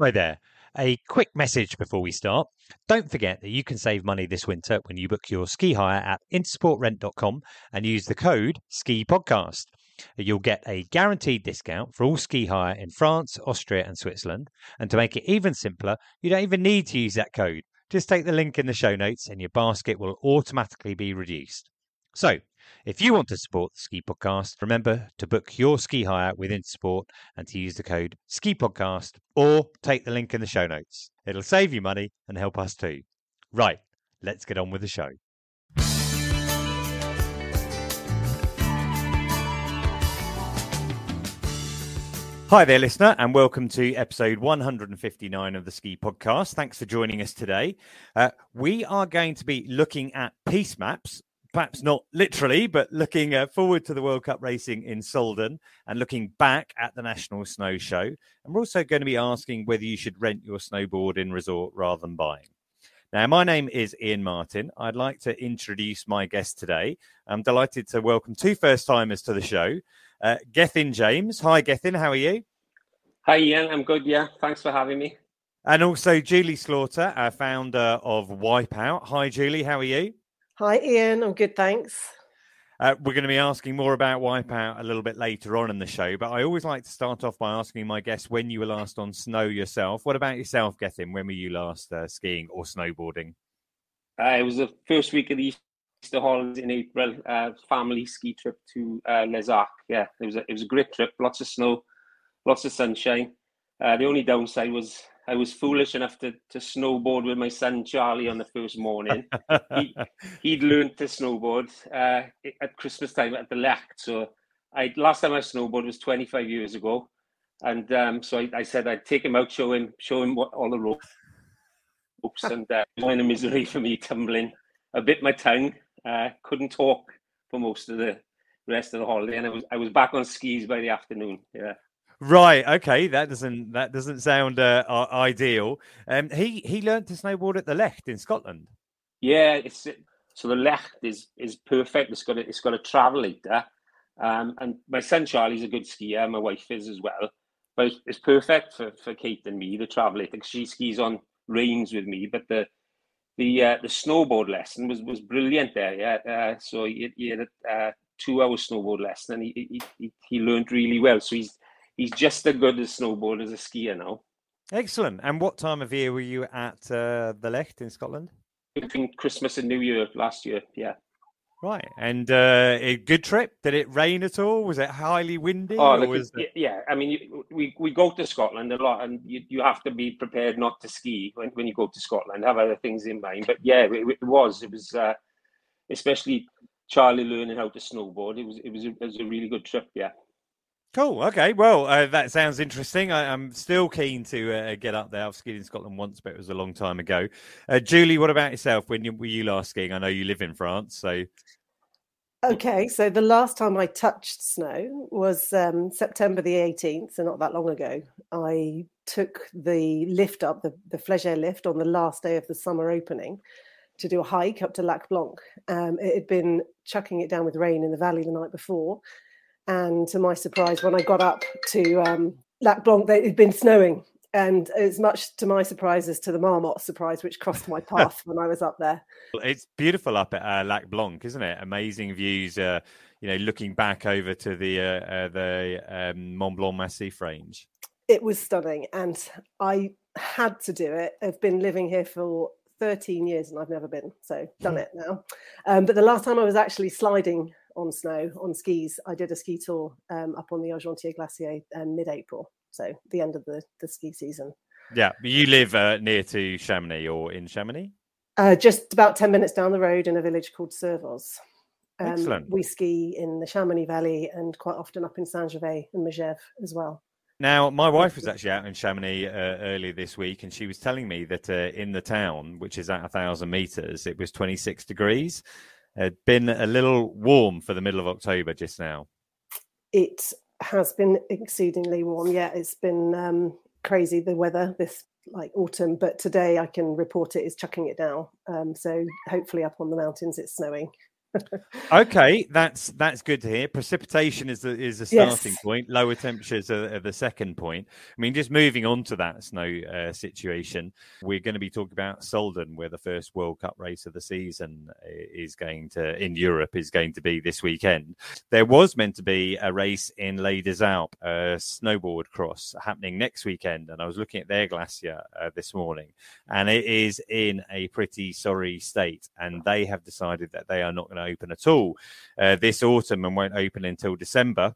Hi there. A quick message before we start. Don't forget that you can save money this winter when you book your ski hire at intersportrent.com and use the code SKIPODCAST. You'll get a guaranteed discount for all ski hire in France, Austria and Switzerland. And to make it even simpler, you don't even need to use that code. Just take the link in the show notes and your basket will automatically be reduced. So, if you want to support the Ski Podcast, remember to book your ski hire with Intersport and to use the code SKIPODCAST or take the link in the show notes. It'll save you money and help us too. Right, let's get on with the show. Hi there, listener, and welcome to episode 159 of the Ski Podcast. Thanks for joining us today. We are going to be looking at Piste maps, perhaps not literally, but looking forward to the World Cup racing in Sölden and looking back at the National Snow Show. And we're also going to be asking whether you should rent your snowboard in resort rather than buying. Now, my name is Ian Martin. I'd like to introduce my guest today. I'm delighted to welcome two first-timers to the show. Gethin James. Hi, Gethin. How are you? Hi, Ian. I'm good. Yeah. Thanks for having me. And also Julie Slaughter, our founder of Wipeout. Hi, Julie. How are you? Hi, Ian. I'm good. Thanks. We're going to be asking more about Wipeout a little bit later on in the show, but I always like to start off by asking my guests when you were last on snow yourself. What about yourself, Gethin? When were you last skiing or snowboarding? It was the first week of the Easter holidays in April, family ski trip to Les Arcs. Yeah, it was a great trip. Lots of snow, lots of sunshine. The only downside was I was foolish enough to snowboard with my son Charlie on the first morning. He'd learned to snowboard at Christmas time at the Lecht. So last time I snowboarded was 25 years ago, and so I said I'd take him out, show him what all the ropes, and it was a misery for me tumbling. I bit my tongue. Couldn't talk for most of the rest of the holiday, and I was back on skis by the afternoon. Yeah, right. Okay, that doesn't sound ideal. He learned to snowboard at the Lecht in Scotland. Yeah, so the Lecht is perfect. It's got a travelator, and my son Charlie's a good skier. My wife is as well, but it's perfect for Kate and me. The travelator, she skis on reins with me, but the snowboard lesson was brilliant there. Yeah, so he had a 2-hour snowboard lesson, and he learned really well. So he's just as good as snowboard as a skier now. Excellent. And what time of year were you at the Lecht in Scotland? Between Christmas and New Year last year. Yeah. Right. And a good trip. Did it rain at all? Was it highly windy? Oh, yeah. I mean, we go to Scotland a lot, and you have to be prepared not to ski when you go to Scotland. Have other things in mind. But yeah, it was especially Charlie learning how to snowboard. It was a really good trip. Yeah. Cool. Okay. Well, that sounds interesting. I'm still keen to get up there. I've skied in Scotland once, but it was a long time ago. Julie, what about yourself? When were you last skiing? I know you live in France, so. Okay. So the last time I touched snow was September the 18th, so not that long ago. I took the lift up, the Fléger lift, on the last day of the summer opening to do a hike up to Lac Blanc. It had been chucking it down with rain in the valley the night before. And to my surprise, when I got up to Lac Blanc, it had been snowing. And as much to my surprise as to the Marmot surprise, which crossed my path when I was up there. It's beautiful up at Lac Blanc, isn't it? Amazing views, looking back over to the Mont Blanc Massif range. It was stunning. And I had to do it. I've been living here for 13 years and I've never been. So done it now. But the last time I was actually sliding on snow, on skis, I did a ski tour up on the Argentière Glacier mid-April, so the end of the ski season. Yeah, you live near to Chamonix or in Chamonix? Just about 10 minutes down the road in a village called Servoz. Excellent. We ski in the Chamonix Valley and quite often up in Saint-Gervais and Megeve as well. Now, my wife was actually out in Chamonix earlier this week, and she was telling me that in the town, which is at 1,000 metres, it was 26 degrees. It's been a little warm for the middle of October just now. It has been exceedingly warm. Yeah, it's been crazy, the weather this autumn. But today I can report it is chucking it down. So hopefully up on the mountains it's snowing. Okay, that's good to hear. Precipitation is the starting point. Lower temperatures are the second point. I mean, just moving on to that snow situation, we're going to be talking about Sölden, where the first World Cup race of the season is going to be this weekend. There was meant to be a race in Les Deux Alpes, a snowboard cross, happening next weekend, and I was looking at their glacier this morning, and it is in a pretty sorry state, and they have decided that they are not going to open at all this autumn and won't open until December,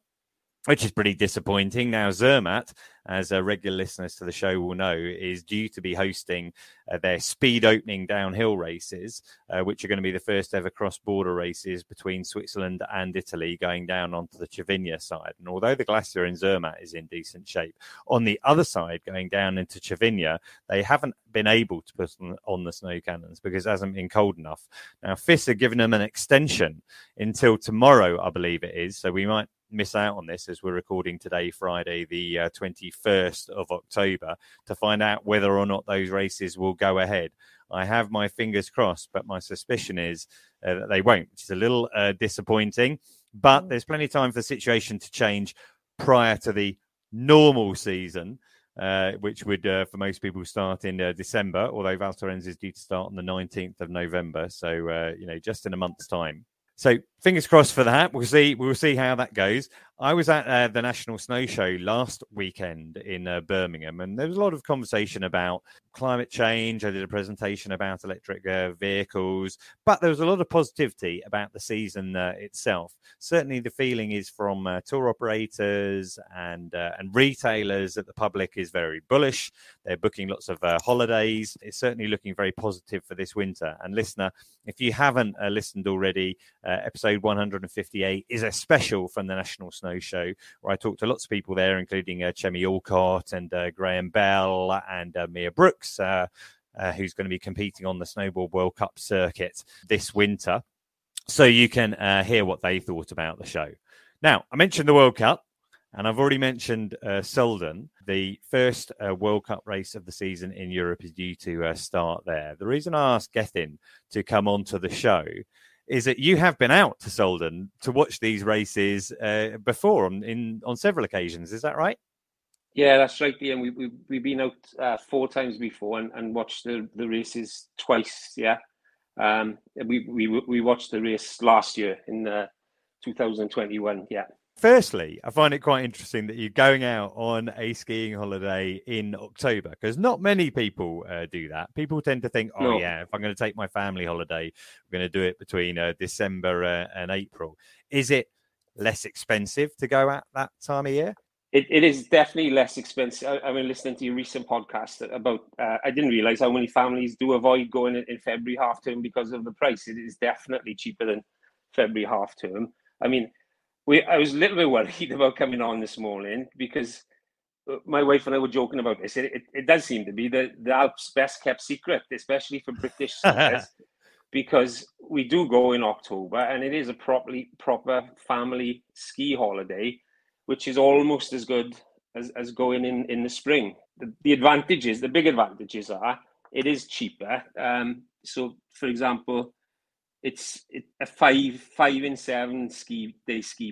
which is pretty disappointing. Now, Zermatt, as regular listeners to the show will know, is due to be hosting their speed opening downhill races, which are going to be the first ever cross-border races between Switzerland and Italy, going down onto the Cervinia side. And although the glacier in Zermatt is in decent shape, on the other side, going down into Cervinia, they haven't been able to put on the snow cannons because it hasn't been cold enough. Now, FIS are giving them an extension until tomorrow, I believe it is, so we might miss out on this as we're recording today, Friday the 21st of October, to find out whether or not those races will go ahead. I have my fingers crossed, but my suspicion is that they won't, which is a little disappointing, but there's plenty of time for the situation to change prior to the normal season, which would, for most people, start in December, although Val Thorens is due to start on the 19th of November, so just in a month's time. So fingers crossed for that. We'll see how that goes. I was at the National Snow Show last weekend in Birmingham, and there was a lot of conversation about climate change. I did a presentation about electric vehicles, but there was a lot of positivity about the season itself. Certainly the feeling is from tour operators and retailers that the public is very bullish. They're booking lots of holidays. It's certainly looking very positive for this winter. And listener, if you haven't listened already, episode 158 is a special from the National Snow Show, where I talked to lots of people there, including Chemi Alcott and Graham Bell and Mia Brookes, who's going to be competing on the Snowboard World Cup circuit this winter. So you can hear what they thought about the show. Now, I mentioned the World Cup, and I've already mentioned Sölden. The first World Cup race of the season in Europe is due to start there. The reason I asked Gethin to come onto the show is that you have been out to Sölden to watch these races before on several occasions. Is that right? Yeah, that's right, Ian. We've been out 4 times before and watched the races twice, yeah. We watched the race last year in 2021, yeah. Firstly, I find it quite interesting that you're going out on a skiing holiday in October, because not many people do that. People tend to think, if I'm going to take my family holiday, we're going to do it between December and April. Is it less expensive to go at that time of year? It is definitely less expensive. I've been listening to your recent podcast about, I didn't realise how many families do avoid going in February half-term because of the price. It is definitely cheaper than February half-term. I mean, I was a little bit worried about coming on this morning because my wife and I were joking about this. It does seem to be the Alps' best kept secret, especially for British skiers, because we do go in October and it is a proper family ski holiday, which is almost as good as going in the spring. The big advantages are it is cheaper. So, for example, It's a five in seven ski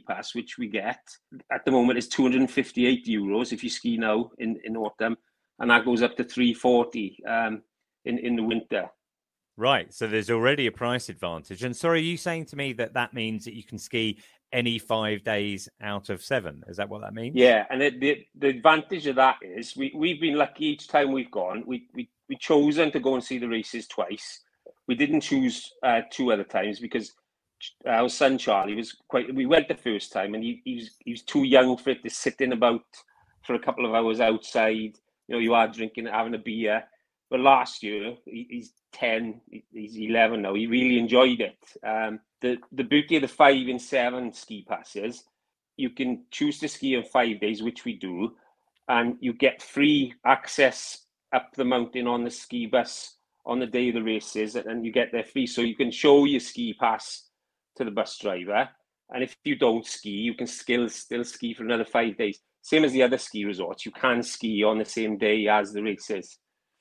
pass, which we get at the moment is €258 if you ski now in autumn, and that goes up to €340 in the winter. Right, so there's already a price advantage. And sorry, are you saying to me that means that you can ski any 5 days out of 7? Is that what that means? Yeah, and the advantage of that is we've been lucky each time we've gone. We chosen to go and see the races twice. We didn't choose 2 other times because our son Charlie we went the first time and he was too young for it to sit in about for a couple of hours outside. You know, you are drinking, having a beer. But last year, he's 10, he's 11 now. He really enjoyed it. The beauty of the 5 in 7 ski passes, you can choose to ski in 5 days, which we do, and you get free access up the mountain on the ski bus on the day of the races, and you get their free, so you can show your ski pass to the bus driver, and if you don't ski, you can still ski for another 5 days, same as the other ski resorts. You can ski on the same day as the races.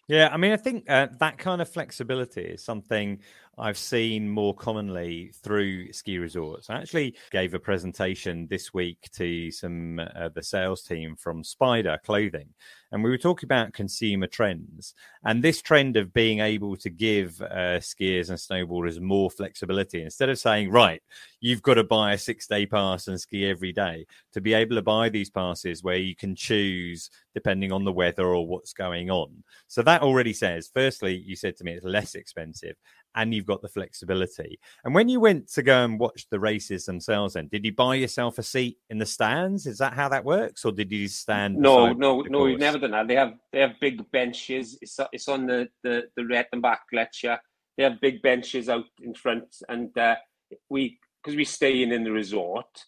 Yeah, I mean, I think that kind of flexibility is something I've seen more commonly through ski resorts. I actually gave a presentation this week to some the sales team from Spider Clothing, and we were talking about consumer trends and this trend of being able to give skiers and snowboarders more flexibility. Instead of saying, right, you've got to buy a 6-day pass and ski every day, to be able to buy these passes where you can choose depending on the weather or what's going on. So that already says, firstly, you said to me it's less expensive and you've got the flexibility. And when you went to go and watch the races themselves, then did you buy yourself a seat in the stands? Is that how that works? Or did you stand? No, we've never done that. They have big benches. It's on the Rettenbach Gletscher. They have big benches out in front, and because we stay in the resort,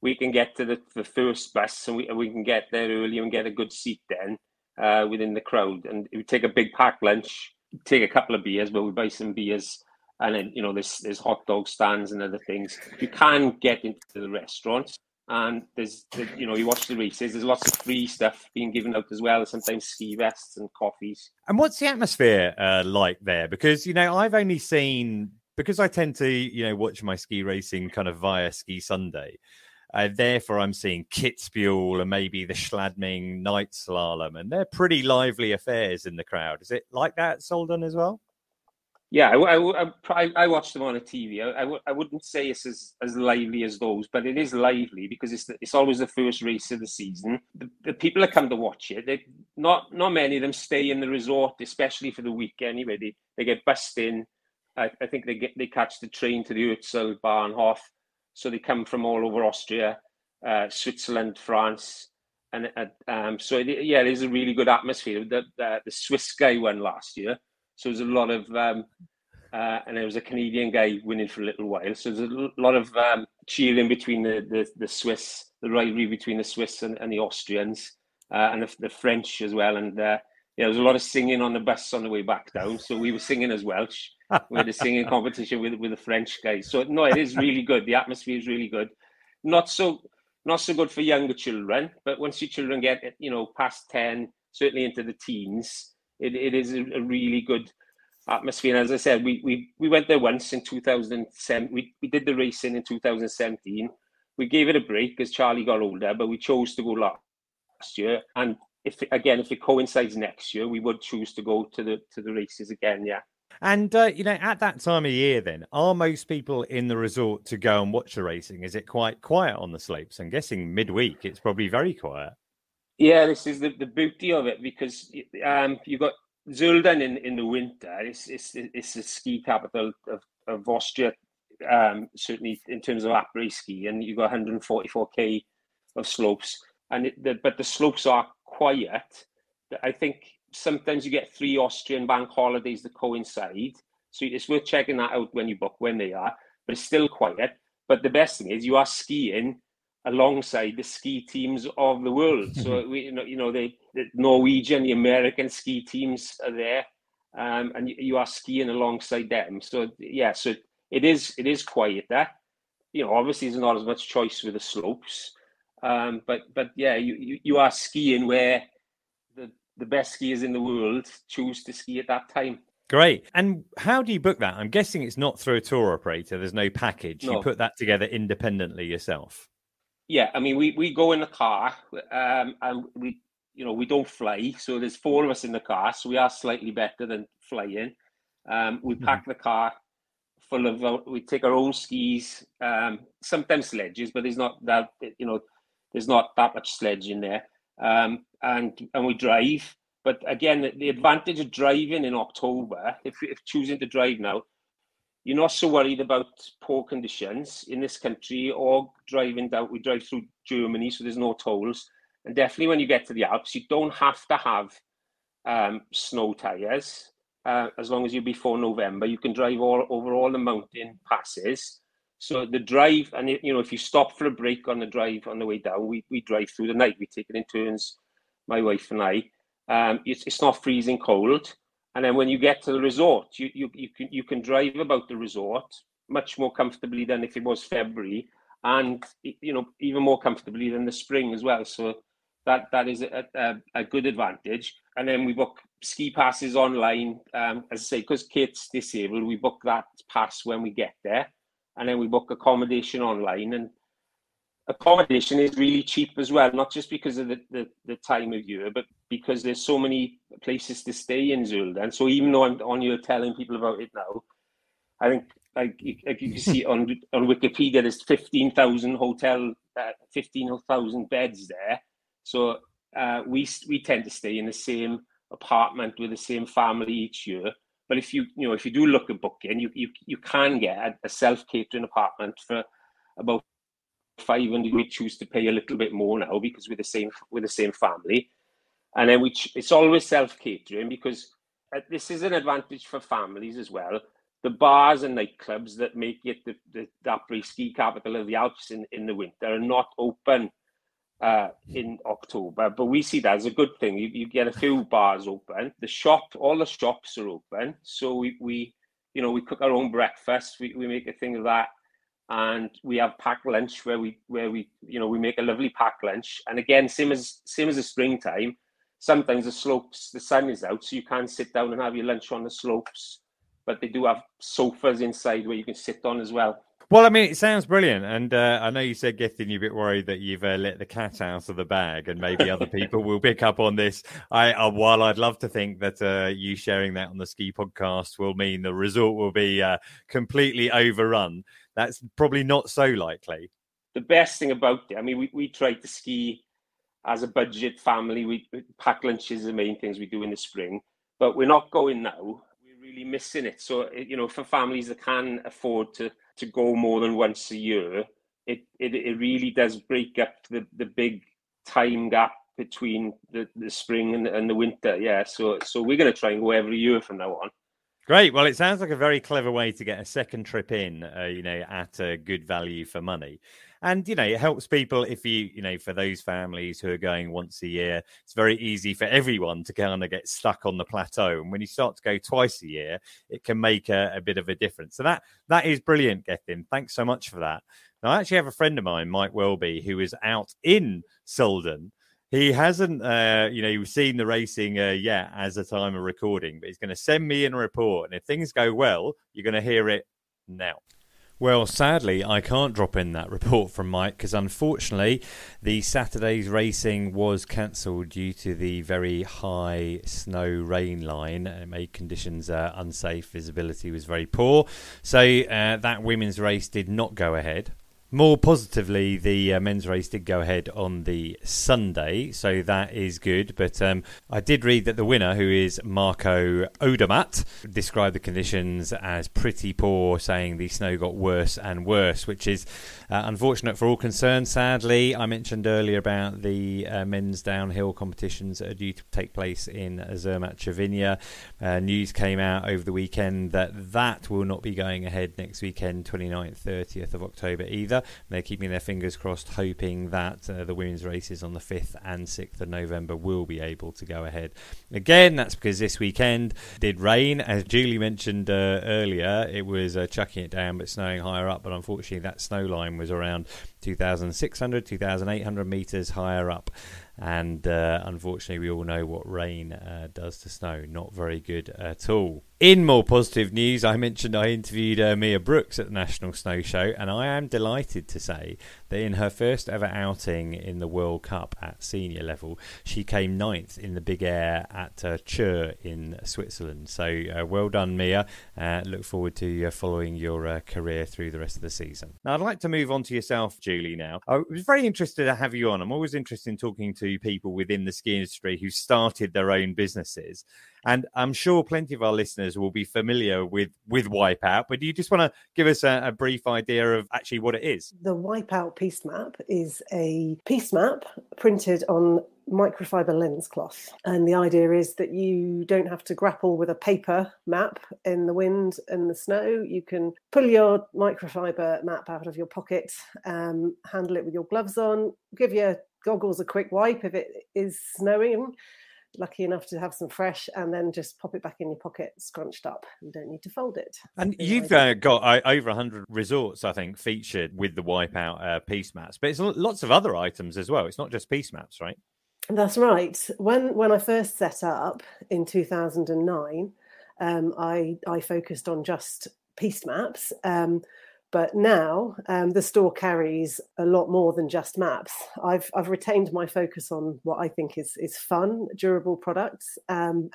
we can get to the first bus, and we can get there early and get a good seat then within the crowd. And we take a big packed lunch, take a couple of beers, but we buy some beers, and then there's hot dog stands and other things. You can get into the restaurants, and there's you watch the races, there's lots of free stuff being given out as well, sometimes ski vests and coffees. And what's the atmosphere like there? Because I've only seen, because I tend to watch my ski racing kind of via Ski Sunday. Therefore, I'm seeing Kitzbühel and maybe the Schladming night slalom, and they're pretty lively affairs in the crowd. Is it like that at Sölden as well? Yeah, I watch them on a TV. I wouldn't say it's as lively as those, but it is lively because it's always the first race of the season. The people that come to watch it, not many of them stay in the resort, especially for the weekend. Anyway, they get bussed in. I think they catch the train to the Ötztal Bahnhof. So they come from all over Austria, Switzerland, France, and there's a really good atmosphere. The Swiss guy won last year, so there's a lot of, and there was a Canadian guy winning for a little while, so there's a lot of cheering between the Swiss, the rivalry between the Swiss and the Austrians, and the French as well, and there was a lot of singing on the bus on the way back down, so we were singing as Welsh. We had a singing competition with the French guys. So no, it is really good. The atmosphere is really good. Not so good for younger children, but once your children get past 10, certainly into the teens, it is a really good atmosphere. And as I said, we went there once in 2007. We did the racing in 2017. We gave it a break as Charlie got older, but we chose to go last year. And if it coincides next year, we would choose to go to the races again. Yeah. And at that time of year, then, are most people in the resort to go and watch the racing? Is it quite quiet on the slopes? I'm guessing midweek it's probably very quiet. Yeah, this is the beauty of it, because you've got Sölden in the winter. It's the ski capital of Austria, certainly in terms of après ski, and you've got 144k of slopes. And but the slopes are quiet. I think sometimes you get 3 Austrian bank holidays that coincide, so it's worth checking that out when you book when they are. But it's still quiet. But the best thing is you are skiing alongside the ski teams of the world. So we, the Norwegian, the American ski teams are there, and you are skiing alongside them. So yeah, so it is quieter. Obviously there's not as much choice with the slopes, but yeah, you are skiing where the best skiers in the world choose to ski at that time. Great. And how do you book that? I'm guessing it's not through a tour operator. There's no package. No. You put that together independently yourself. Yeah. I mean, we go in the car, and we don't fly. So there's 4 of us in the car. So we are slightly better than flying. We pack the car full of, we take our own skis, sometimes sledges, but there's not that much sledge in there. And we drive, but again, the advantage of driving in October, if choosing to drive now, you're not so worried about poor conditions in this country or driving down. We drive through Germany, so there's no tolls, and definitely when you get to the Alps, you don't have to have snow tires as long as you're before November. You can drive all over all the mountain passes. So the drive, and if you stop for a break on the drive on the way down, we drive through the night. We take it in turns, my wife and I. It's not freezing cold, and then when you get to the resort, you can drive about the resort much more comfortably than if it was February, and even more comfortably than the spring as well. So that is a good advantage. And then we book ski passes online. As I say, because Kate's disabled, we book that pass when we get there, and then we book accommodation online. And accommodation is really cheap as well, not just because of the time of year, but because there's so many places to stay in Sölden. And so even though I'm on here telling people about it now, I think, like, if you can see on Wikipedia, there's 15,000 hotel, 15,000 beds there. So we tend to stay in the same apartment with the same family each year. But if you do look at booking, you can get a self-catering apartment for about 500. We choose to pay a little bit more now because we're the same family, and then it's always self-catering, because this is an advantage for families as well. The bars and nightclubs that make it the après ski capital of the Alps in the winter are not open in October, but we see that as a good thing. You get a few bars open. All the shops are open, so we cook our own breakfast. We make a thing of that. And we have packed lunch where we make a lovely packed lunch. And again, same as the springtime, sometimes the slopes, the sun is out, so you can't sit down and have your lunch on the slopes. But they do have sofas inside where you can sit on as well. Well, I mean, it sounds brilliant. And I know you said, Gethin, you're a bit worried that you've let the cat out of the bag, and maybe other people will pick up on this. While I'd love to think that you sharing that on the Ski Podcast will mean the resort will be completely overrun, that's probably not so likely. The best thing about it, I mean, we try to ski as a budget family. We pack lunches are the main things we do in the spring, but we're not going now. We're really missing it. So, for families that can afford to go more than once a year, it really does break up the big time gap between the spring and the winter. Yeah, so we're going to try and go every year from now on. Great. Well, it sounds like a very clever way to get a second trip in, at a good value for money. And, it helps people if for those families who are going once a year, it's very easy for everyone to kind of get stuck on the plateau. And when you start to go twice a year, it can make a bit of a difference. So that is brilliant, Gethin. Thanks so much for that. Now, I actually have a friend of mine, Mike Welby, who is out in Sölden. He hasn't, you've seen the racing yet as a time of recording, but he's going to send me in a report. And if things go well, you're going to hear it now. Well, sadly, I can't drop in that report from Mike because, unfortunately, the Saturday's racing was cancelled due to the very high snow rain line. It made conditions unsafe. Visibility was very poor. So that women's race did not go ahead. More positively, the men's race did go ahead on the Sunday, so that is good. But I did read that the winner, who is Marco Odermatt, described the conditions as pretty poor, saying the snow got worse and worse, which is unfortunate for all concerned, sadly. I mentioned earlier about the men's downhill competitions that are due to take place in Zermatt, Cervinia. News came out over the weekend that will not be going ahead next weekend, 29th, 30th of October either. They're keeping their fingers crossed, hoping that the women's races on the 5th and 6th of November will be able to go ahead. Again, that's because this weekend did rain. As Julie mentioned earlier, it was chucking it down but snowing higher up. But unfortunately, that snow line was around 2,600, 2,800 metres higher up. And unfortunately, we all know what rain does to snow. Not very good at all. In more positive news, I mentioned I interviewed Mia Brookes at the National Snow Show, and I am delighted to say that in her first ever outing in the World Cup at senior level, she came 9th in the big air at Chur in Switzerland. So well done, Mia. Look forward to following your career through the rest of the season. Now, I'd like to move on to yourself, Julie, now. I was very interested to have you on. I'm always interested in talking to people within the ski industry who started their own businesses. And I'm sure plenty of our listeners will be familiar with Wipeout, but do you just want to give us a brief idea of actually what it is? The Wipeout Piste Map is a piste map printed on microfiber lens cloth. And the idea is that you don't have to grapple with a paper map in the wind and the snow. You can pull your microfiber map out of your pocket, handle it with your gloves on, give your goggles a quick wipe if it is snowing. Lucky enough to have some fresh, and then just pop it back in your pocket, scrunched up. You don't need to fold it. And you've got over 100 resorts, I think, featured with the Wipeout Piste Maps, but it's lots of other items as well. It's not just Piste Maps, right? That's right. When I first set up in 2009, I focused on just Piste maps. But now the store carries a lot more than just maps. I've retained my focus on what I think is fun, durable products, and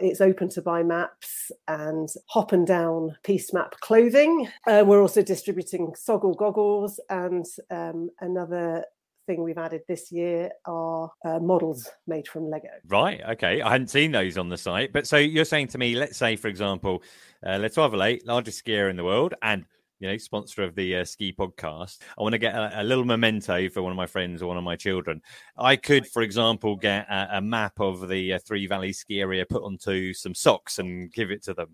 it's open to buy maps and hop and down Piste map clothing. We're also distributing Soggle goggles, and another thing we've added this year are models made from Lego. Right, okay. I hadn't seen those on the site. But so you're saying to me, let's say, for example, L'Etoile Vallée, largest skier in the world and, you know, sponsor of the Ski Podcast. I want to get a little memento for one of my friends or one of my children. I could, for example, get a map of the Three Valleys ski area put onto some socks and give it to them.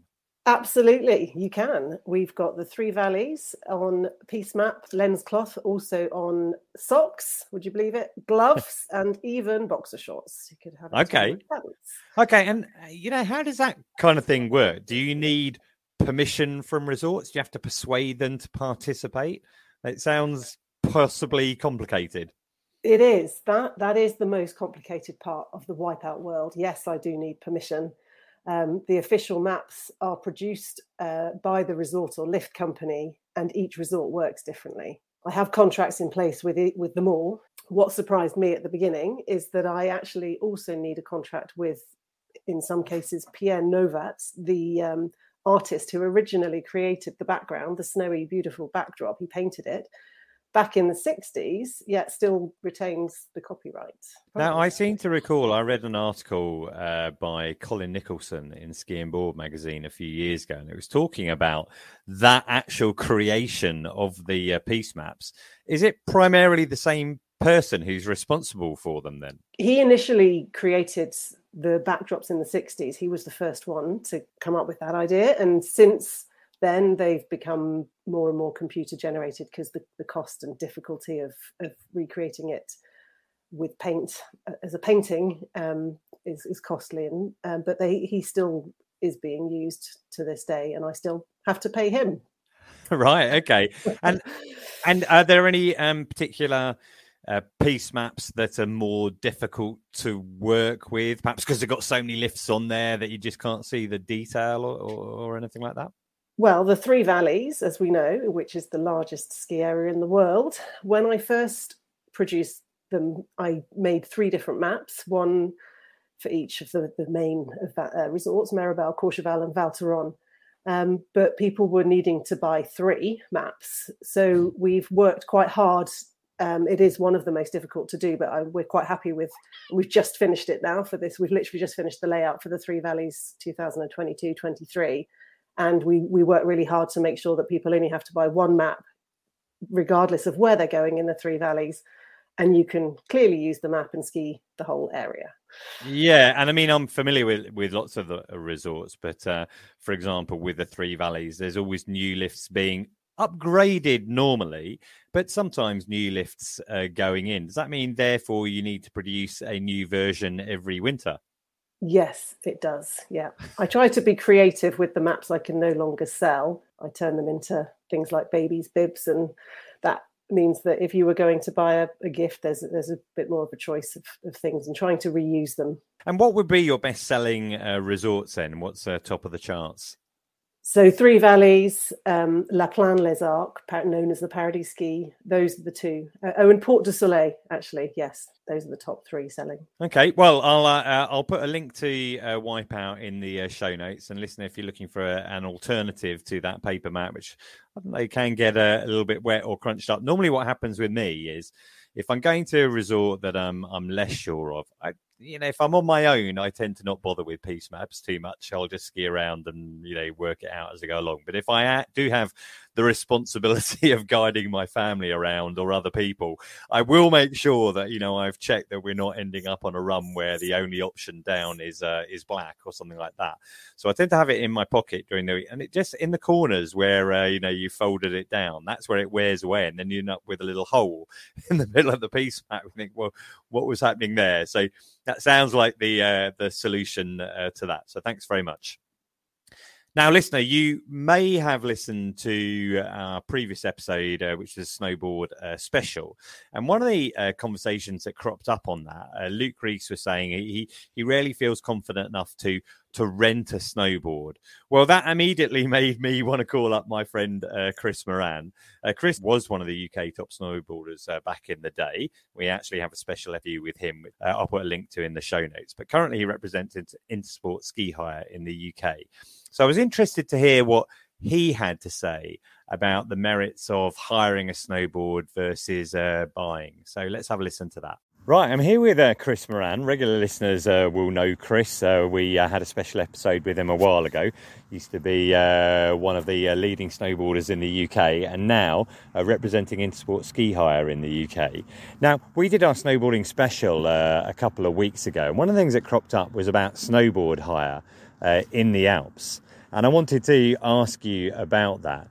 Absolutely, you can. We've got the Three Valleys on Piste map, lens cloth, also on socks, would you believe it, gloves, and even boxer shorts. You could have it. Okay, and you know, how does that kind of thing work? Do you need permission from resorts? Do you have to persuade them to participate? It sounds possibly complicated. It is. That is the most complicated part of the Wipeout world. Yes, I do need permission. The official maps are produced by the resort or lift company, and each resort works differently. I have contracts in place with them all. What surprised me at the beginning is that I actually also need a contract with, in some cases, Pierre Novats, the artist who originally created the background, the snowy, beautiful backdrop. He painted it back in the 60s, yet still retains the copyright. Now, I seem to recall I read an article by Colin Nicholson in Ski and Board magazine a few years ago, and it was talking about that actual creation of the Piste maps. Is it primarily the same person who's responsible for them then? He initially created the backdrops in the 60s. He was the first one to come up with that idea, and since then they've become more and more computer generated because the cost and difficulty of recreating it with paint as a painting is costly, and but he still is being used to this day, and I still have to pay him. Right, okay. and are there any particular Piste maps that are more difficult to work with, perhaps because they've got so many lifts on there that you just can't see the detail or anything like that? Well, the Three Valleys, as we know, which is the largest ski area in the world, when I first produced them, I made three different maps, one for each of the main resorts, Meribel, Courchevel and Val Thorens. But people were needing to buy three maps. So we've worked quite hard. It is one of the most difficult to do, but we're quite happy with, we've just finished it now for this. We've literally just finished the layout for the Three Valleys 2022-23. And we work really hard to make sure that people only have to buy one map, regardless of where they're going in the Three Valleys. And you can clearly use the map and ski the whole area. Yeah. And I mean, I'm familiar with lots of the resorts, but for example, with the Three Valleys, there's always new lifts being upgraded normally, but sometimes new lifts are going in. Does that mean, therefore, you need to produce a new version every winter? Yes, it does. Yeah. I try to be creative with the maps I can no longer sell. I turn them into things like babies' bibs, and that means that if you were going to buy a gift, there's a bit more of a choice of things, and trying to reuse them. And what would be your best-selling resorts then? What's top of the charts? So Three Valleys, La Plaine, Les Arcs, known as the Paradis Ski. Those are the two. And Port du Soleil, actually. Yes, those are the top three selling. Okay, well, I'll put a link to Wipeout in the show notes. And listen, if you're looking for an alternative to that paper map, which I don't know, can get a little bit wet or crunched up. Normally what happens with me is if I'm going to a resort that I'm less sure of, you know, if I'm on my own, I tend to not bother with Piste maps too much. I'll just ski around and, you know, work it out as I go along. But if I do have the responsibility of guiding my family around or other people, I will make sure that, you know, I've checked that we're not ending up on a run where the only option down is black or something like that. So I tend to have it in my pocket during the week, and it just in the corners where, you know, you folded it down. That's where it wears away, and then you end up with a little hole in the middle of the Piste map. We think, well, what was happening there? So that sounds like the solution to that. So thanks very much. Now, listener, you may have listened to our previous episode, which was a snowboard special. And one of the conversations that cropped up on that, Luke Reese was saying he rarely feels confident enough to rent a snowboard. Well, that immediately made me want to call up my friend Chris Moran. Chris was one of the UK top snowboarders back in the day. We actually have a special interview with him. I'll put a link to in the show notes. But currently he represents Intersport Ski Hire in the UK. So I was interested to hear what he had to say about the merits of hiring a snowboard versus buying. So let's have a listen to that. Right, I'm here with Chris Moran. Regular listeners will know Chris. We had a special episode with him a while ago. He used to be one of the leading snowboarders in the UK and now representing Intersport Ski Hire in the UK. Now, we did our snowboarding special a couple of weeks ago. And one of the things that cropped up was about snowboard hire in the Alps. And I wanted to ask you about that.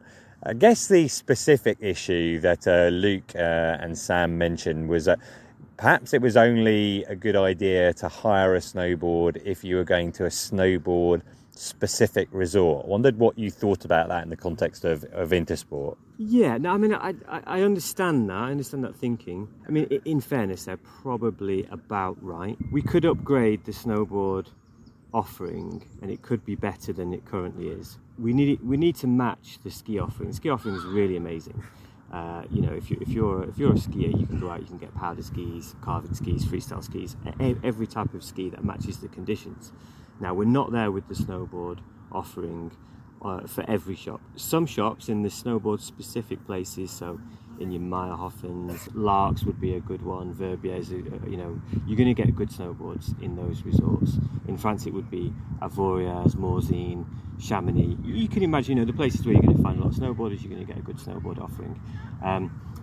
I guess the specific issue that Luke and Sam mentioned was that perhaps it was only a good idea to hire a snowboard if you were going to a snowboard-specific resort. I wondered what you thought about that in the context of Intersport. Yeah, no, I mean, I understand that. I understand that thinking. I mean, in fairness, they're probably about right. We could upgrade the snowboard offering, and it could be better than it currently is. We need to match the ski offering. The ski offering is really amazing. You know, if you're a skier, you can go out, you can get powder skis, carving skis, freestyle skis, every type of ski that matches the conditions. Now, we're not there with the snowboard offering for every shop. Some shops in the snowboard specific places, so in your Meyerhoffens, Larks would be a good one, Verbiers, you know, you're going to get good snowboards in those resorts. In France, it would be Avoriaz, Morzine, Chamonix. You can imagine, you know, the places where you're going to find a lot of snowboarders, you're going to get a good snowboard offering.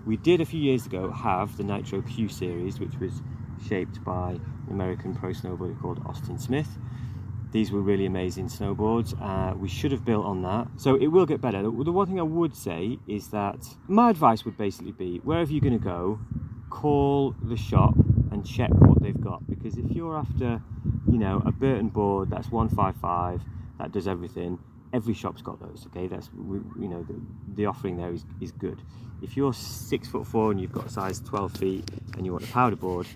We did a few years ago have the Nitro Q series, which was shaped by an American pro snowboarder called Austin Smith. These were really amazing snowboards. We should have built on that. So it will get better. The one thing I would say is that my advice would basically be, wherever you're going to go, call the shop and check what they've got. Because if you're after, you know, a Burton board that's 155, that does everything, every shop's got those, okay? That's, you know, the offering there is good. If you're 6'4" and you've got size 12 feet and you want a powder board,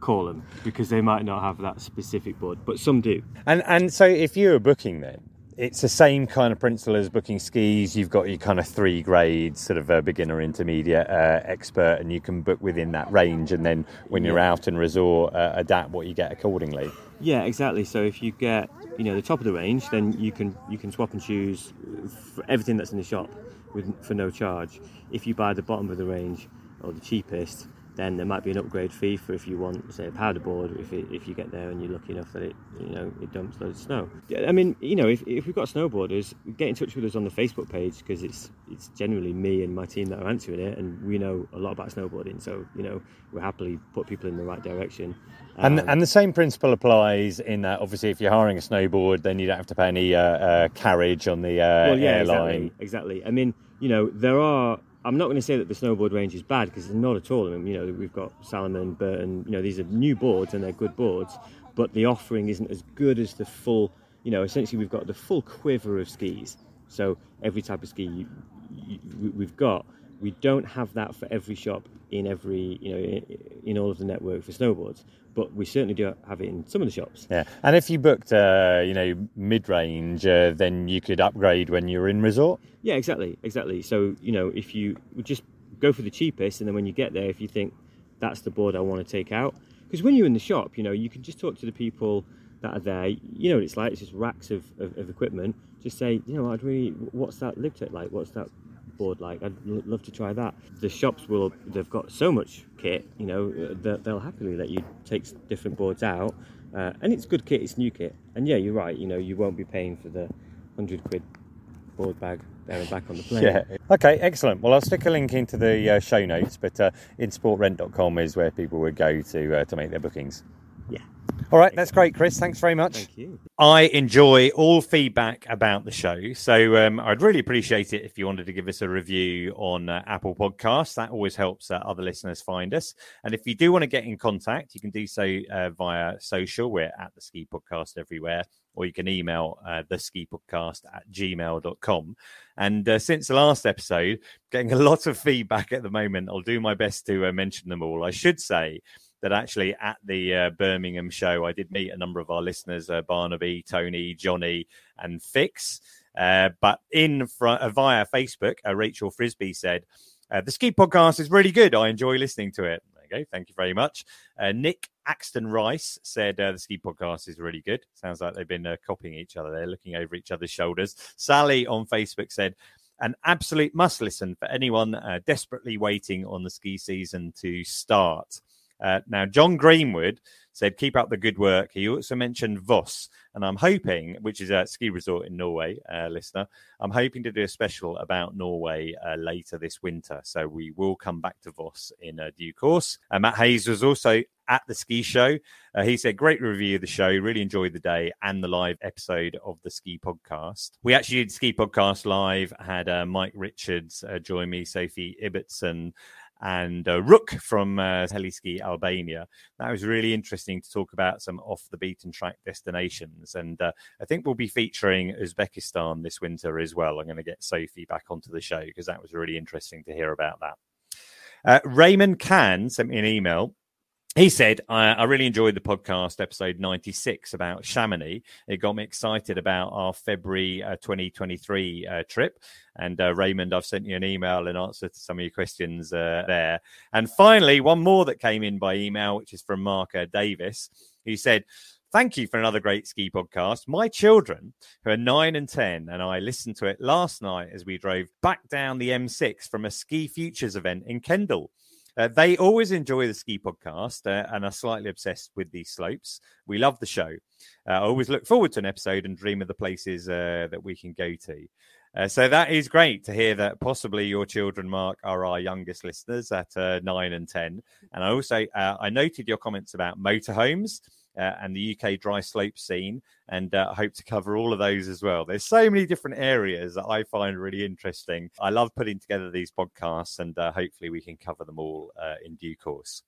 call them, because they might not have that specific board, but some do. And so if you're booking then, it's the same kind of principle as booking skis. You've got your kind of three grades, sort of a beginner, intermediate, expert, and you can book within that range, and then when you're out in resort, adapt what you get accordingly. Yeah, exactly. So if you get, you know, the top of the range, then you can swap and choose for everything that's in the shop for no charge. If you buy the bottom of the range or the cheapest, then there might be an upgrade fee for if you want, say, a powder board, if you get there and you're lucky enough that it, you know, it dumps loads of snow. I mean, you know, if we've got snowboarders, get in touch with us on the Facebook page, because it's generally me and my team that are answering it, and we know a lot about snowboarding, so, you know, we'll happily put people in the right direction. And the same principle applies in that, obviously, if you're hiring a snowboard, then you don't have to pay any carriage on the airline. Exactly. I mean, you know, there are... I'm not going to say that the snowboard range is bad, because it's not at all. I mean, you know, we've got Salomon, Burton, you know, these are new boards and they're good boards, but the offering isn't as good as the full, you know, essentially we've got the full quiver of skis. So every type of ski we've got. We don't have that for every shop in every, you know, in all of the network for snowboards, but we certainly do have it in some of the shops. Yeah, and if you booked, you know, mid-range, then you could upgrade when you're in resort. Yeah, exactly. So, you know, if you would just go for the cheapest, and then when you get there, if you think that's the board I want to take out, because when you're in the shop, you know, you can just talk to the people that are there. You know what it's like. It's just racks of equipment. Just say, you know, what's that LibTech like? What's that board like? I'd love to try that. The shops will, they've got so much kit, you know, that they'll happily let you take different boards out, and it's good kit, it's new kit. And yeah, you're right, you know, you won't be paying for the £100 board bag there and back on the plane. Yeah. Okay, excellent. Well, I'll stick a link into the show notes, but intersportrent.com is where people would go to make their bookings. Yeah. All right, that's great, Chris. Thanks very much. Thank you. I enjoy all feedback about the show, so I'd really appreciate it if you wanted to give us a review on Apple Podcasts. That always helps other listeners find us. And if you do want to get in contact, you can do so via social. We're at the Ski Podcast everywhere, or you can email theskipodcast@gmail.com. And since the last episode, getting a lot of feedback at the moment. I'll do my best to mention them all. I should say that actually at the Birmingham show, I did meet a number of our listeners, Barnaby, Tony, Johnny and Fix. But via Facebook, Rachel Frisby said, the Ski Podcast is really good. I enjoy listening to it. There you go. Thank you very much. Nick Axton Rice said, the Ski Podcast is really good. Sounds like they've been copying each other. They're looking over each other's shoulders. Sally on Facebook said, an absolute must listen for anyone desperately waiting on the ski season to start. Now, John Greenwood said, keep up the good work. He also mentioned Voss, and I'm hoping, which is a ski resort in Norway, listener, I'm hoping to do a special about Norway later this winter. So we will come back to Voss in due course. Matt Hayes was also at the ski show. He said, great review of the show. Really enjoyed the day and the live episode of the Ski Podcast. We actually did Ski Podcast live. Had Mike Richards join me, Sophie Ibbotson, and Rook from Heliski, Albania. That was really interesting to talk about some off-the-beaten-track destinations. And I think we'll be featuring Uzbekistan this winter as well. I'm going to get Sophie back onto the show because that was really interesting to hear about that. Raymond Can sent me an email. He said, I really enjoyed the podcast episode 96 about Chamonix. It got me excited about our February 2023 trip. And Raymond, I've sent you an email and answered some of your questions there. And finally, one more that came in by email, which is from Mark Davis. He said, thank you for another great Ski Podcast. My children, who are 9 and 10, and I listened to it last night as we drove back down the M6 from a Ski Futures event in Kendal. They always enjoy the Ski Podcast and are slightly obsessed with these slopes. We love the show. I always look forward to an episode and dream of the places that we can go to. So that is great to hear that possibly your children, Mark, are our youngest listeners at 9 and 10. And I also I noted your comments about motorhomes and the UK dry slope scene, and I hope to cover all of those as well. There's so many different areas that I find really interesting. I love putting together these podcasts, and hopefully we can cover them all in due course.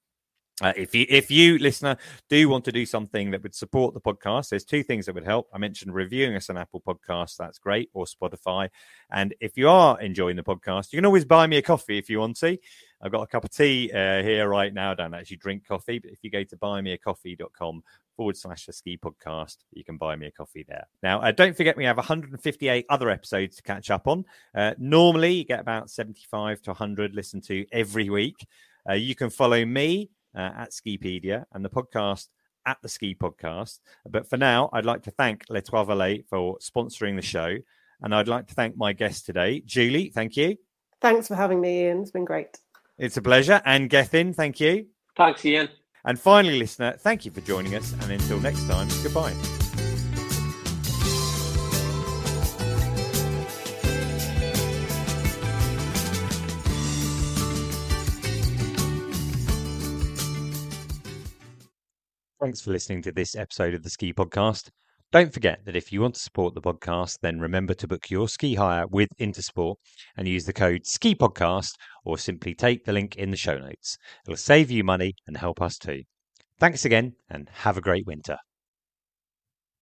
If you, listener, do want to do something that would support the podcast, there's two things that would help. I mentioned reviewing us on Apple Podcasts. That's great, or Spotify. And if you are enjoying the podcast, you can always buy me a coffee if you want to. I've got a cup of tea here right now. I don't actually drink coffee, but if you go to buymeacoffee.com/theski podcast, you can buy me a coffee there. Now, don't forget, we have 158 other episodes to catch up on. Normally, you get about 75 to 100 listened to every week. You can follow me at Skipedia and the podcast at the Ski Podcast. But for now, I'd like to thank Les Trois Vallées for sponsoring the show. And I'd like to thank my guest today, Julie. Thank you. Thanks for having me, Ian. It's been great. It's a pleasure. And Gethin, thank you. Thanks, Ian. And finally, listener, thank you for joining us. And until next time, goodbye. Thanks for listening to this episode of the Ski Podcast. Don't forget that if you want to support the podcast, then remember to book your ski hire with Intersport and use the code SKIPODCAST, or simply take the link in the show notes. It'll save you money and help us too. Thanks again and have a great winter.